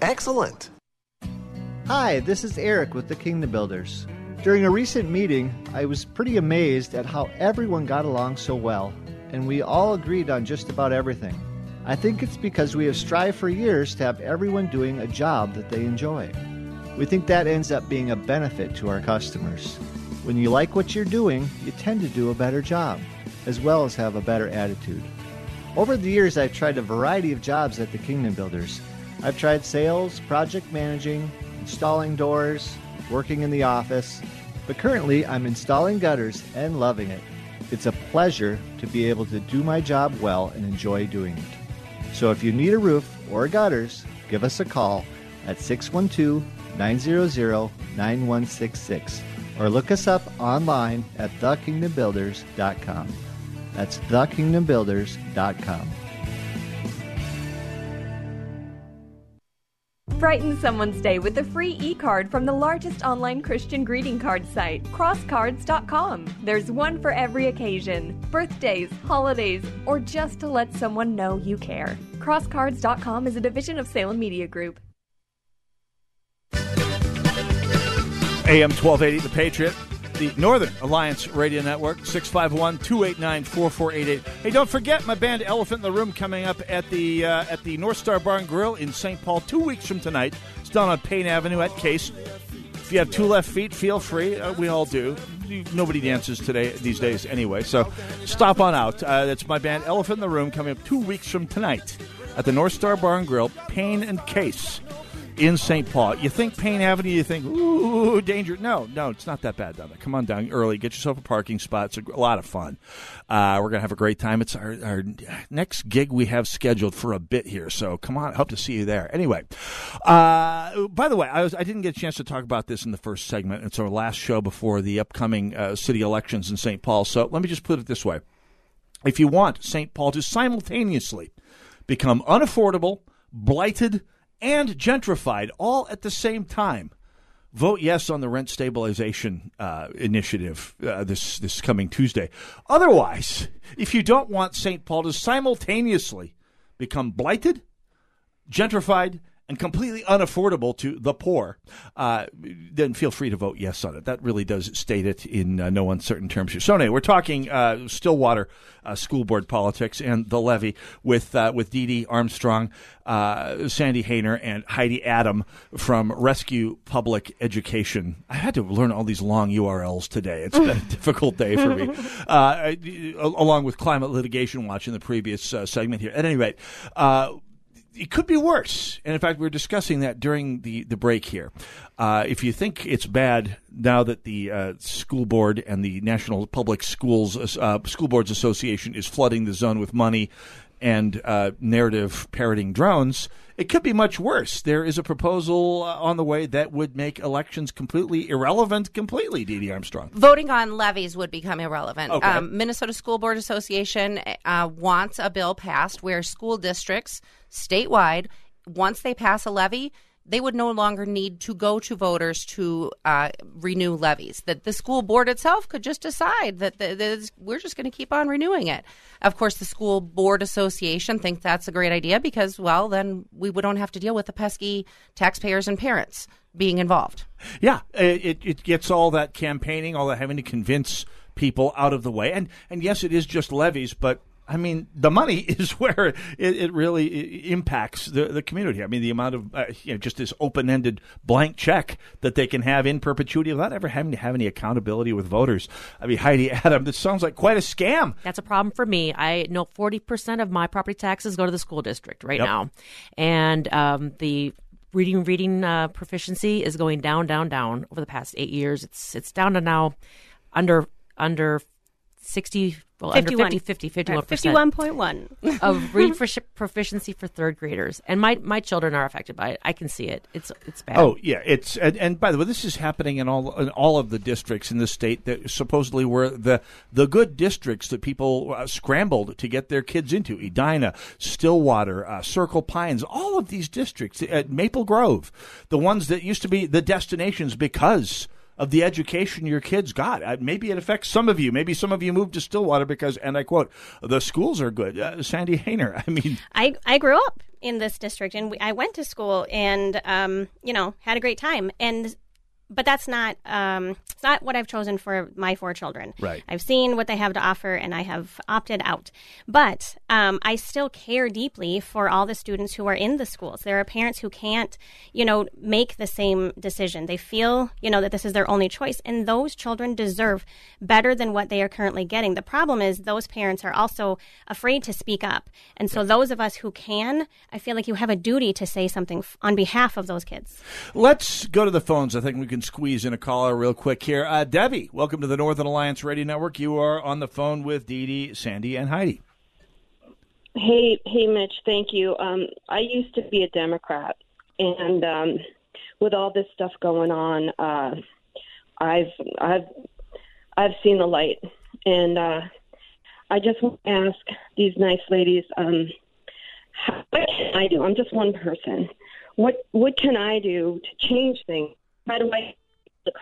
Excellent. Hi, this is Eric with the Kingdom Builders. During a recent meeting, I was pretty amazed at how everyone got along so well, and we all agreed on just about everything. I think it's because we have strived for years to have everyone doing a job that they enjoy. We think that ends up being a benefit to our customers. When you like what you're doing, you tend to do a better job, as well as have a better attitude. Over the years, I've tried a variety of jobs at the Kingdom Builders. I've tried sales, project managing, installing doors, working in the office, but currently I'm installing gutters and loving it. It's a pleasure to be able to do my job well and enjoy doing it. So if you need a roof or gutters, give us a call at six one two, nine zero zero, nine one six six or look us up online at the kingdom builders dot com. That's the kingdom builders dot com. Brighten someone's day with a free e-card from the largest online Christian greeting card site, cross cards dot com. There's one for every occasion, birthdays, holidays, or just to let someone know you care. cross cards dot com is a division of Salem Media Group. A M twelve eighty, The Patriot, the Northern Alliance Radio Network, six five one, two eight nine, four four eight eight. Hey, don't forget my band Elephant in the Room coming up at the uh, at the North Star Bar and Grill in Saint Paul two weeks from tonight. It's down on Payne Avenue at Case. If you have two left feet, feel free. Uh, we all do. Nobody dances today these days anyway, so stop on out. Uh, that's my band Elephant in the Room coming up two weeks from tonight at the North Star Bar and Grill, Payne and Case. In Saint Paul. You think Payne Avenue, you think, ooh, danger. No, no, it's not that bad down there. Come on down early. Get yourself a parking spot. It's a, a lot of fun. Uh, we're going to have a great time. It's our, our next gig we have scheduled for a bit here. So come on. Hope to see you there. Anyway, uh, by the way, I, was, I didn't get a chance to talk about this in the first segment. It's our last show before the upcoming uh, city elections in Saint Paul. So let me just put it this way. If you want Saint Paul to simultaneously become unaffordable, blighted, and gentrified all at the same time, vote yes on the rent stabilization uh, initiative uh, this, this coming Tuesday. Otherwise, if you don't want Saint Paul to simultaneously become blighted, gentrified, and completely unaffordable to the poor, uh, then feel free to vote yes on it. That really does state it in uh, no uncertain terms here. So anyway, we're talking uh, Stillwater uh, school board politics and the levy with uh, with Dee Dee Armstrong, uh, Sandy Hainer, and Heidi Adam from Rescue Public Education. I had to learn all these long U R Ls today. It's been a difficult day for me, uh, along with Climate Litigation Watch in the previous uh, segment here. At any rate, uh, it could be worse. And, in fact, we were discussing that during the, the break here. Uh, if you think it's bad now that the uh, school board and the National Public Schools uh, School Boards Association is flooding the zone with money and uh, narrative parroting drones, it could be much worse. There is a proposal on the way that would make elections completely irrelevant, completely, Dee Dee Armstrong. Voting on levies would become irrelevant. Okay. Um, Minnesota School Board Association uh, wants a bill passed where school districts statewide, once they pass a levy, they would no longer need to go to voters to uh, renew levies, that the school board itself could just decide that the, the, we're just going to keep on renewing it. Of course, the School Board Association thinks that's a great idea because, well, then we don't have to deal with the pesky taxpayers and parents being involved. Yeah, it, it gets all that campaigning, all that having to convince people out of the way. And, and yes, it is just levies, but I mean, the money is where it, it really impacts the, the community. I mean, the amount of uh, you know, just this open-ended blank check that they can have in perpetuity without ever having to have any accountability with voters. I mean, Heidi Adam, this sounds like quite a scam. That's a problem for me. I know forty percent of my property taxes go to the school district right yep. now. And um, the reading reading uh, proficiency is going down, down, down over the past eight years. It's it's down to now under under sixty Well, fifty-one. under fifty, fifty, fifty-one percent. fifty-one point one of read for proficiency for third graders. And my, my children are affected by it. I can see it. It's it's bad. Oh, yeah. It's and, and by the way, this is happening in all in all of the districts in the state that supposedly were the the good districts that people uh, scrambled to get their kids into. Edina, Stillwater, uh, Circle Pines, all of these districts at Maple Grove, the ones that used to be the destinations because of the education your kids got. Maybe it affects some of you. Maybe some of you moved to Stillwater because, and I quote, the schools are good. Uh, Sandy Hainer, I mean. I, I grew up in this district, and we, I went to school and, um, you know, had a great time. And but that's not um, it's not what I've chosen for my four children. Right. I've seen what they have to offer, and I have opted out. But um, I still care deeply for all the students who are in the schools. There are parents who can't, you know, make the same decision. They feel, you know, that this is their only choice, and those children deserve better than what they are currently getting. The problem is those parents are also afraid to speak up, and so those of us who can, I feel like you have a duty to say something on behalf of those kids. Let's go to the phones. I think we can squeeze in a caller real quick here. Uh, Debbie, welcome to the Northern Alliance Radio Network. You are on the phone with Dee Dee, Sandy, and Heidi. Hey, hey, Mitch. Thank you. Um, I used to be a Democrat, and um, with all this stuff going on, uh, I've I've I've seen the light, and uh, I just want to ask these nice ladies. Um, What can I do? I'm just one person. What what can I do to change things? How do I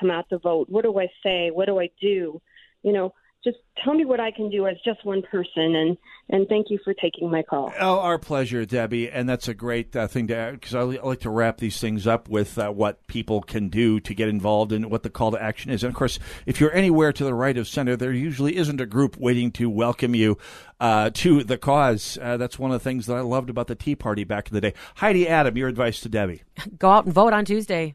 come out to vote? What do I say? What do I do? You know, just tell me what I can do as just one person, and, and thank you for taking my call. Oh, our pleasure, Debbie, and that's a great uh, thing to add, because I, I like to wrap these things up with uh, what people can do to get involved and what the call to action is. And, of course, if you're anywhere to the right of center, there usually isn't a group waiting to welcome you uh, to the cause. Uh, that's one of the things that I loved about the Tea Party back in the day. Heidi Adam, your advice to Debbie. Go out and vote on Tuesday.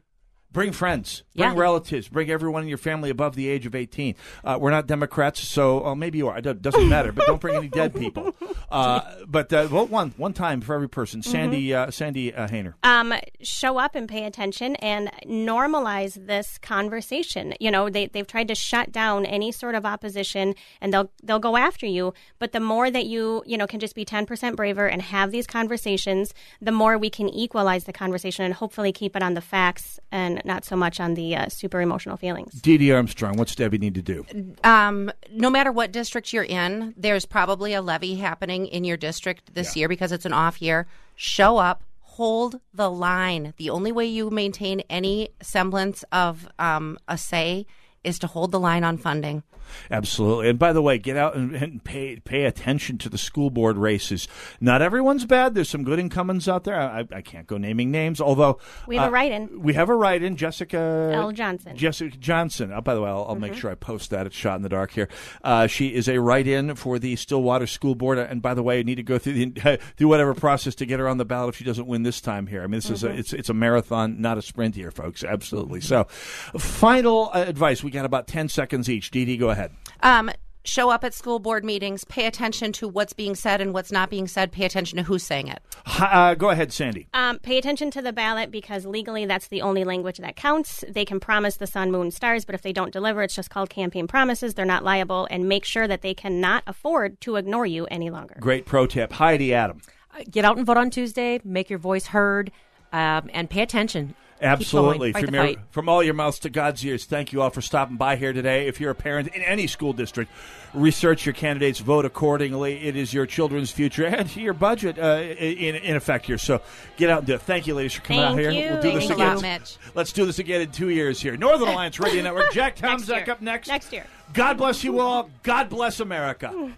Bring friends, bring yeah. relatives, bring everyone in your family above the age of eighteen. Uh, we're not Democrats, so well, maybe you are. It doesn't matter, but don't bring any dead people. Uh, but uh, vote one one time for every person. Mm-hmm. Sandy uh, Sandy uh, Hainer. Um, show up and pay attention and normalize this conversation. You know, they, they've tried to shut down any sort of opposition, and they'll they'll go after you. But the more that you, you know, can just be ten percent braver and have these conversations, the more we can equalize the conversation and hopefully keep it on the facts and not so much on the uh, super emotional feelings. Dee Dee Armstrong, what's Debbie need to do? Um, no matter what district you're in, there's probably a levy happening in your district this yeah. year because it's an off year. Show up, hold the line. The only way you maintain any semblance of um, a say is to hold the line on funding. Absolutely. And by the way, get out and, and pay pay attention to the school board races. Not everyone's bad. There's some good incumbents out there. I, I can't go naming names, although... We have uh, a write-in. We have a write-in, Jessica... L. Johnson. Jessica Johnson. Oh, by the way, I'll, I'll mm-hmm. make sure I post that at Shot in the Dark here. Uh, she is a write-in for the Stillwater School Board. And by the way, I need to go through the through whatever process to get her on the ballot if she doesn't win this time here. I mean, this mm-hmm. is a, it's, it's a marathon, not a sprint here, folks. Absolutely. So, final uh, advice. We got about ten seconds each. Dee Dee, go ahead. Um, show up at school board meetings. Pay attention to what's being said and what's not being said. Pay attention to who's saying it. Uh, go ahead, Sandy. Um, pay attention to the ballot because legally that's the only language that counts. They can promise the sun, moon, stars, but if they don't deliver, it's just called campaign promises. They're not liable, and make sure that they cannot afford to ignore you any longer. Great pro tip. Heidi Adam. Uh, get out and vote on Tuesday. Make your voice heard, um, and pay attention. Absolutely. From, your, from all your mouths to God's ears, thank you all for stopping by here today. If you're a parent in any school district, research your candidates, vote accordingly. It is your children's future and your budget, uh, in, in effect here. So get out and do it. Thank you, ladies, for coming thank out here. You. We'll do thank this you again. Lot, Let's do this again in two years here. Northern Alliance Radio Network. Jack Tomczak up next. Next year. God bless you all. God bless America.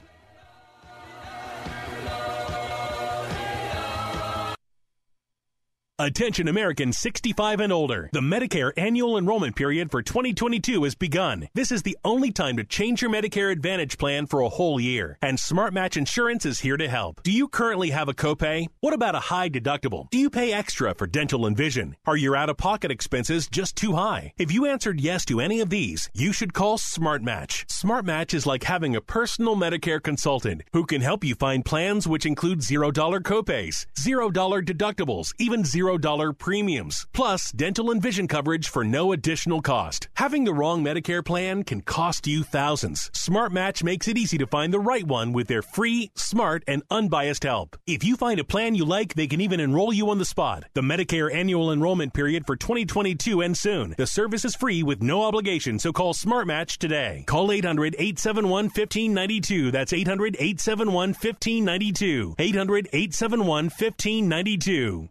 Attention Americans sixty-five and older. The Medicare annual enrollment period for twenty twenty-two has begun. This is the only time to change your Medicare Advantage plan for a whole year, and Smart Match Insurance is here to help. Do you currently have a copay? What about a high deductible? Do you pay extra for dental and vision? Are your out-of-pocket expenses just too high? If you answered yes to any of these, you should call Smart Match. Smart Match is like having a personal Medicare consultant who can help you find plans which include zero dollar copays, zero dollar deductibles, even zero zero dollar premiums, plus dental and vision coverage for no additional cost. Having the wrong Medicare plan can cost you thousands. Smart Match makes it easy to find the right one with their free, smart, and unbiased help. If you find a plan you like, they can even enroll you on the spot. The Medicare annual enrollment period for twenty twenty-two ends soon. The service is free with no obligation, so call Smart Match today. Call eight hundred, eight seven one, one five nine two. That's eight hundred, eight seven one, one five nine two. eight hundred, eight seven one, one five nine two.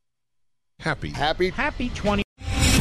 Happy. Happy. Happy twenty.